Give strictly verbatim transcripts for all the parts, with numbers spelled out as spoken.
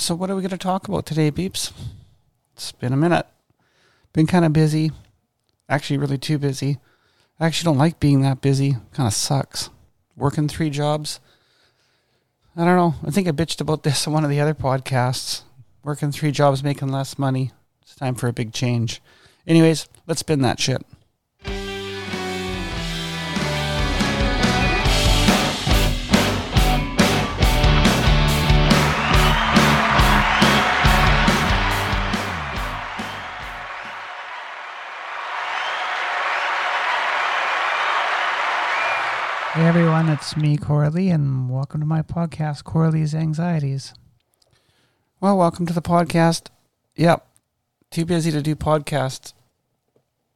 So what are we going to talk about today, Beeps? It's been a minute. Been kind of busy. Actually, really too busy. I actually don't like being that busy. Kind of sucks. Working three jobs. I don't know. I think I bitched about this on one of the other podcasts. Working three jobs, making less money. It's time for a big change. Anyways, let's spin that shit. Hey everyone, it's me, Coralie, and welcome to my podcast, Coralie's Anxieties. Well, welcome to the podcast. Yep, too busy to do podcasts.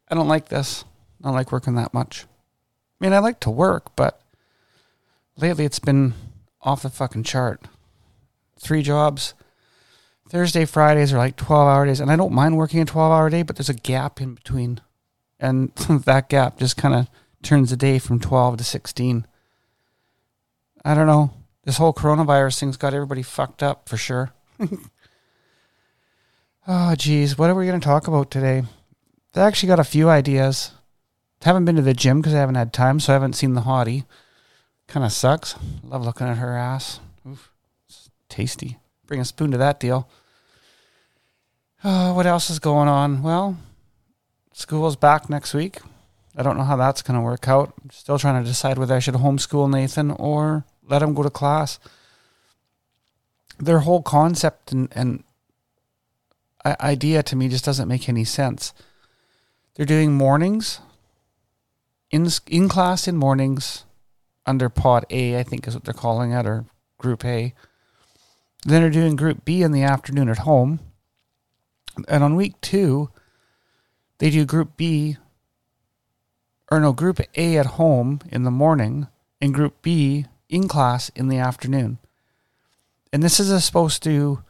I don't like this. I don't like working that much. I mean, I like to work, but lately it's been off the fucking chart. Three jobs. Thursday, Fridays are like twelve-hour days, and I don't mind working a twelve-hour day, but there's a gap in between, and that gap just kind of turns a day from twelve to sixteen. I don't know. This whole coronavirus thing's got everybody fucked up for sure. Oh, geez. What are we going to talk about today? I actually got a few ideas. Haven't been to the gym because I haven't had time, so I haven't seen the hottie. Kind of sucks. Love looking at her ass. Oof. It's tasty. Bring a spoon to that deal. Oh, what else is going on? Well, school's back next week. I don't know how that's going to work out. I'm still trying to decide whether I should homeschool Nathan or let him go to class. Their whole concept and, and idea to me just doesn't make any sense. They're doing mornings, in, in class in mornings, under pod A, I think is what they're calling it, or group A. Then they're doing group B in the afternoon at home. And on week two, they do group B Or no, group A at home in the morning and group B in class in the afternoon. And this is supposed to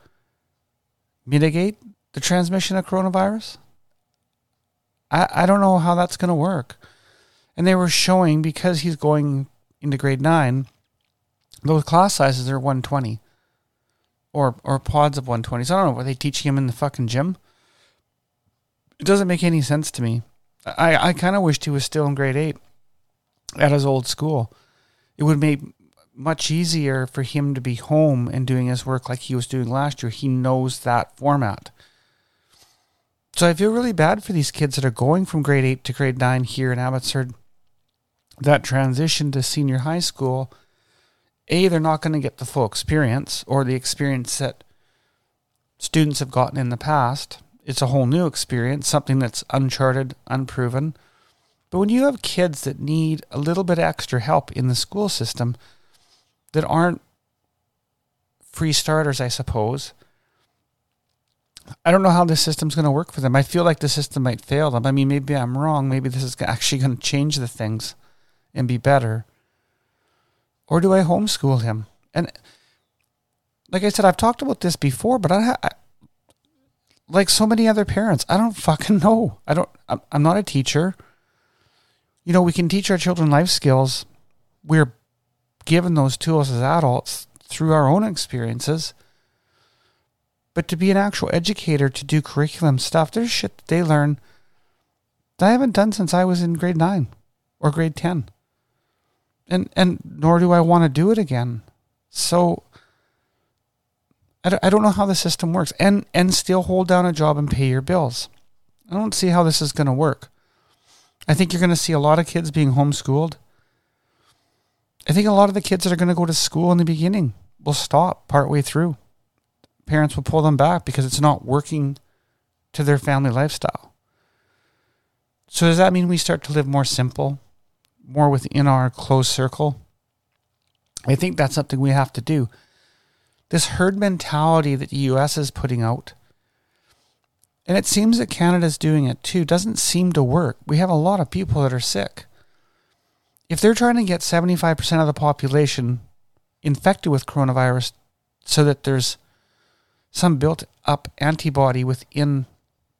mitigate the transmission of coronavirus? I, I don't know how that's going to work. And they were showing, because he's going into grade nine, those class sizes are one twenty or or pods of one twenty. So I don't know, were they teaching him in the fucking gym? It doesn't make any sense to me. I, I kind of wished he was still in grade eight at his old school. It would make much easier for him to be home and doing his work like he was doing last year. He knows that format. So I feel really bad for these kids that are going from grade eight to grade nine here in Abbotsford. That transition to senior high school, A, they're not going to get the full experience or the experience that students have gotten in the past. It's a whole new experience, something that's uncharted, unproven. But when you have kids that need a little bit extra help in the school system that aren't free starters, I suppose, I don't know how this system's going to work for them. I feel like the system might fail them. I mean, maybe I'm wrong. Maybe this is actually going to change the things and be better. Or do I homeschool him? And like I said, I've talked about this before, but I... I Like so many other parents, I don't fucking know. I don't, I'm, I'm not a teacher. You know, we can teach our children life skills. We're given those tools as adults through our own experiences. But to be an actual educator, to do curriculum stuff, there's shit that they learn that I haven't done since I was in grade nine or grade ten. And, and nor do I want to do it again. So I don't know how the system works, and and still hold down a job and pay your bills. I don't see how this is going to work. I think you're going to see a lot of kids being homeschooled. I think a lot of the kids that are going to go to school in the beginning will stop partway through. Parents will pull them back because it's not working to their family lifestyle. So does that mean we start to live more simple, more within our close circle? I think that's something we have to do. This herd mentality that the U S is putting out, and it seems that Canada's doing it too, doesn't seem to work. We have a lot of people that are sick. If they're trying to get seventy-five percent of the population infected with coronavirus so that there's some built-up antibody within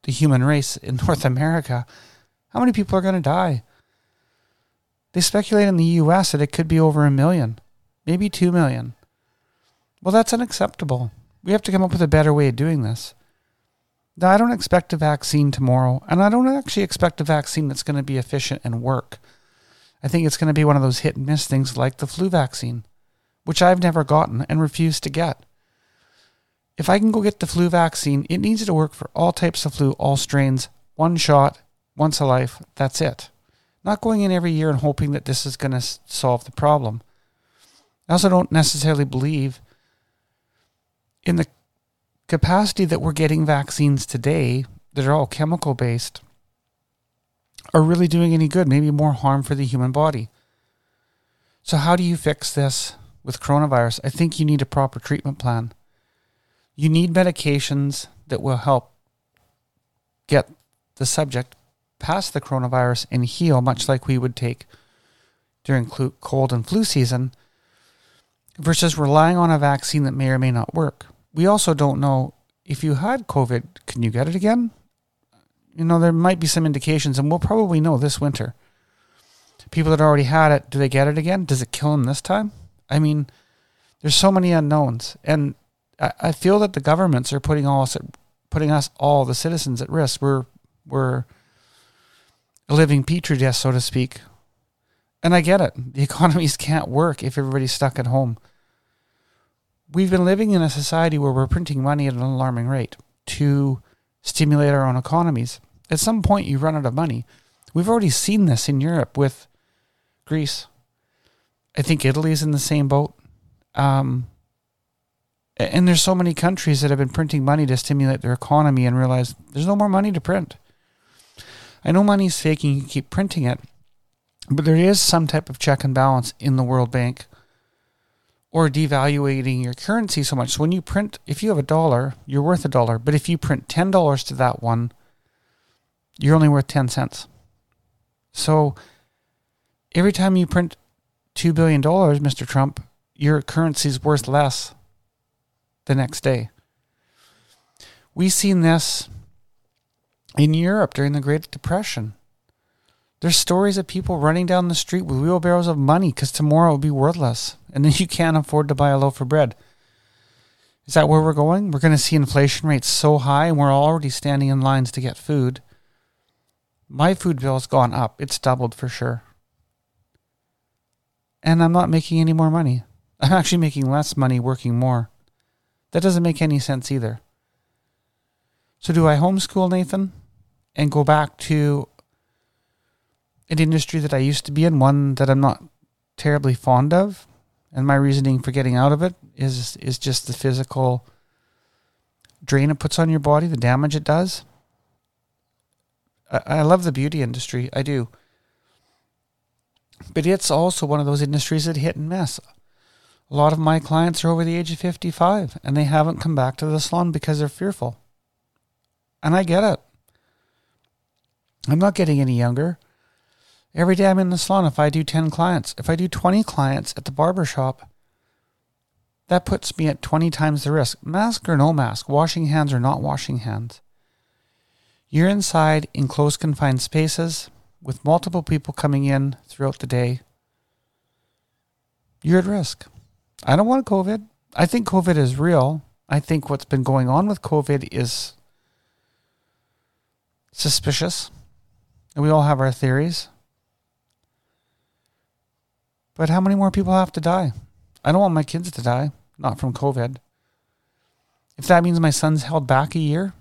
the human race in North America, how many people are going to die? They speculate in the U S that it could be over a million, maybe two million. Well, that's unacceptable. We have to come up with a better way of doing this. Now, I don't expect a vaccine tomorrow, and I don't actually expect a vaccine that's going to be efficient and work. I think it's going to be one of those hit and miss things like the flu vaccine, which I've never gotten and refuse to get. If I can go get the flu vaccine, it needs to work for all types of flu, all strains, one shot, once a life, that's it. Not going in every year and hoping that this is going to solve the problem. I also don't necessarily believe in the capacity that we're getting vaccines today that are all chemical-based are really doing any good, maybe more harm for the human body. So how do you fix this with coronavirus? I think you need a proper treatment plan. You need medications that will help get the subject past the coronavirus and heal, much like we would take during cold and flu season, versus relying on a vaccine that may or may not work. We also don't know if you had COVID, can you get it again? You know, there might be some indications, and we'll probably know this winter. People that already had it, do they get it again? Does it kill them this time? I mean, there's so many unknowns, and I, I feel that the governments are putting all us, putting us all the citizens at risk. We're we're a living petri dish, so to speak. And I get it. The economies can't work if everybody's stuck at home. We've been living in a society where we're printing money at an alarming rate to stimulate our own economies. At some point, you run out of money. We've already seen this in Europe with Greece. I think Italy's in the same boat. Um, and there's so many countries that have been printing money to stimulate their economy and realize there's no more money to print. I know money's fake and you can keep printing it, but there is some type of check and balance in the World Bank or devaluating your currency so much. So when you print, if you have a dollar, you're worth a dollar. But if you print ten dollars to that one, you're only worth ten cents. So every time you print two billion dollars, Mister Trump, your currency's worth less the next day. We've seen this in Europe during the Great Depression. There's stories of people running down the street with wheelbarrows of money because tomorrow will be worthless, and then you can't afford to buy a loaf of bread. Is that where we're going? We're going to see inflation rates so high, and we're already standing in lines to get food. My food bill's gone up. It's doubled for sure. And I'm not making any more money. I'm actually making less money working more. That doesn't make any sense either. So do I homeschool Nathan and go back to an industry that I used to be in, one that I'm not terribly fond of, and my reasoning for getting out of it is is just the physical drain it puts on your body, the damage it does. I, I love the beauty industry, I do. But it's also one of those industries that hit and miss. A lot of my clients are over the age of fifty-five, and they haven't come back to the salon because they're fearful. And I get it. I'm not getting any younger. Every day I'm in the salon, if I do ten clients, if I do twenty clients at the barbershop, that puts me at twenty times the risk. Mask or no mask, washing hands or not washing hands. You're inside in close confined spaces with multiple people coming in throughout the day. You're at risk. I don't want COVID. I think COVID is real. I think what's been going on with COVID is suspicious. And we all have our theories. But how many more people have to die? I don't want my kids to die, not from COVID. If that means my son's held back a year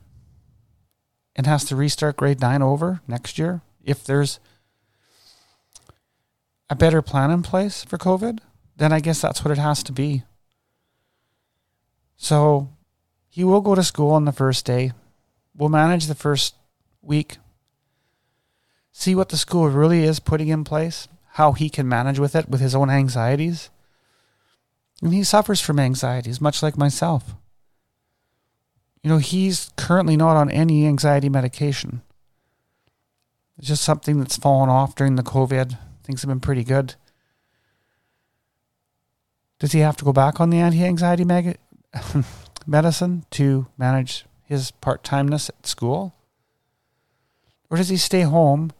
and has to restart grade nine over next year, if there's a better plan in place for COVID, then I guess that's what it has to be. So he will go to school on the first day. We'll manage the first week. See what the school really is putting in place, how he can manage with it, with his own anxieties. And he suffers from anxieties, much like myself. You know, he's currently not on any anxiety medication. It's just something that's fallen off during the COVID. Things have been pretty good. Does he have to go back on the anti-anxiety mag- medicine to manage his part-timeness at school? Or does he stay home,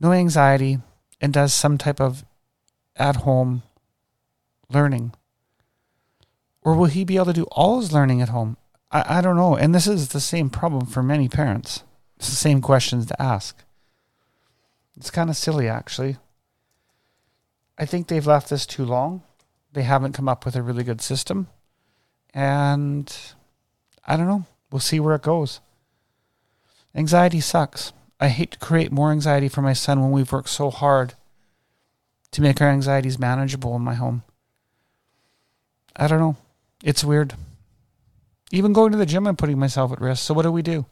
no anxiety, and does some type of at-home learning? Or will he be able to do all his learning at home? I, I don't know. And this is the same problem for many parents. It's the same questions to ask. It's kind of silly, actually. I think they've left this too long. They haven't come up with a really good system. And I don't know. We'll see where it goes. Anxiety sucks. I hate to create more anxiety for my son when we've worked so hard to make our anxieties manageable in my home. I don't know. It's weird. Even going to the gym, I'm putting myself at risk. So what do we do?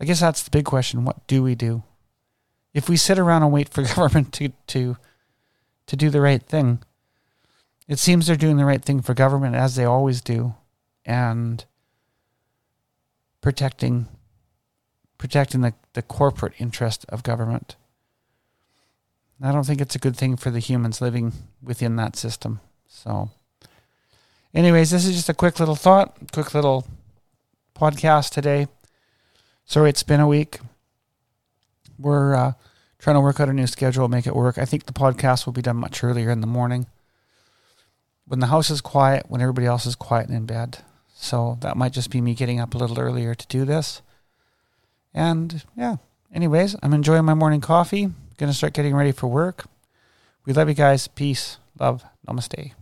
I guess that's the big question. What do we do? If we sit around and wait for government to to, to do the right thing, it seems they're doing the right thing for government, as they always do, and protecting protecting the, the corporate interest of government. I don't think it's a good thing for the humans living within that system. So anyways, this is just a quick little thought, quick little podcast today. Sorry, it's been a week. We're uh, trying to work out a new schedule, make it work. I think the podcast will be done much earlier in the morning, when the house is quiet, when everybody else is quiet and in bed. So that might just be me getting up a little earlier to do this. And yeah, anyways, I'm enjoying my morning coffee. Going to start getting ready for work. We love you guys. Peace, love, namaste.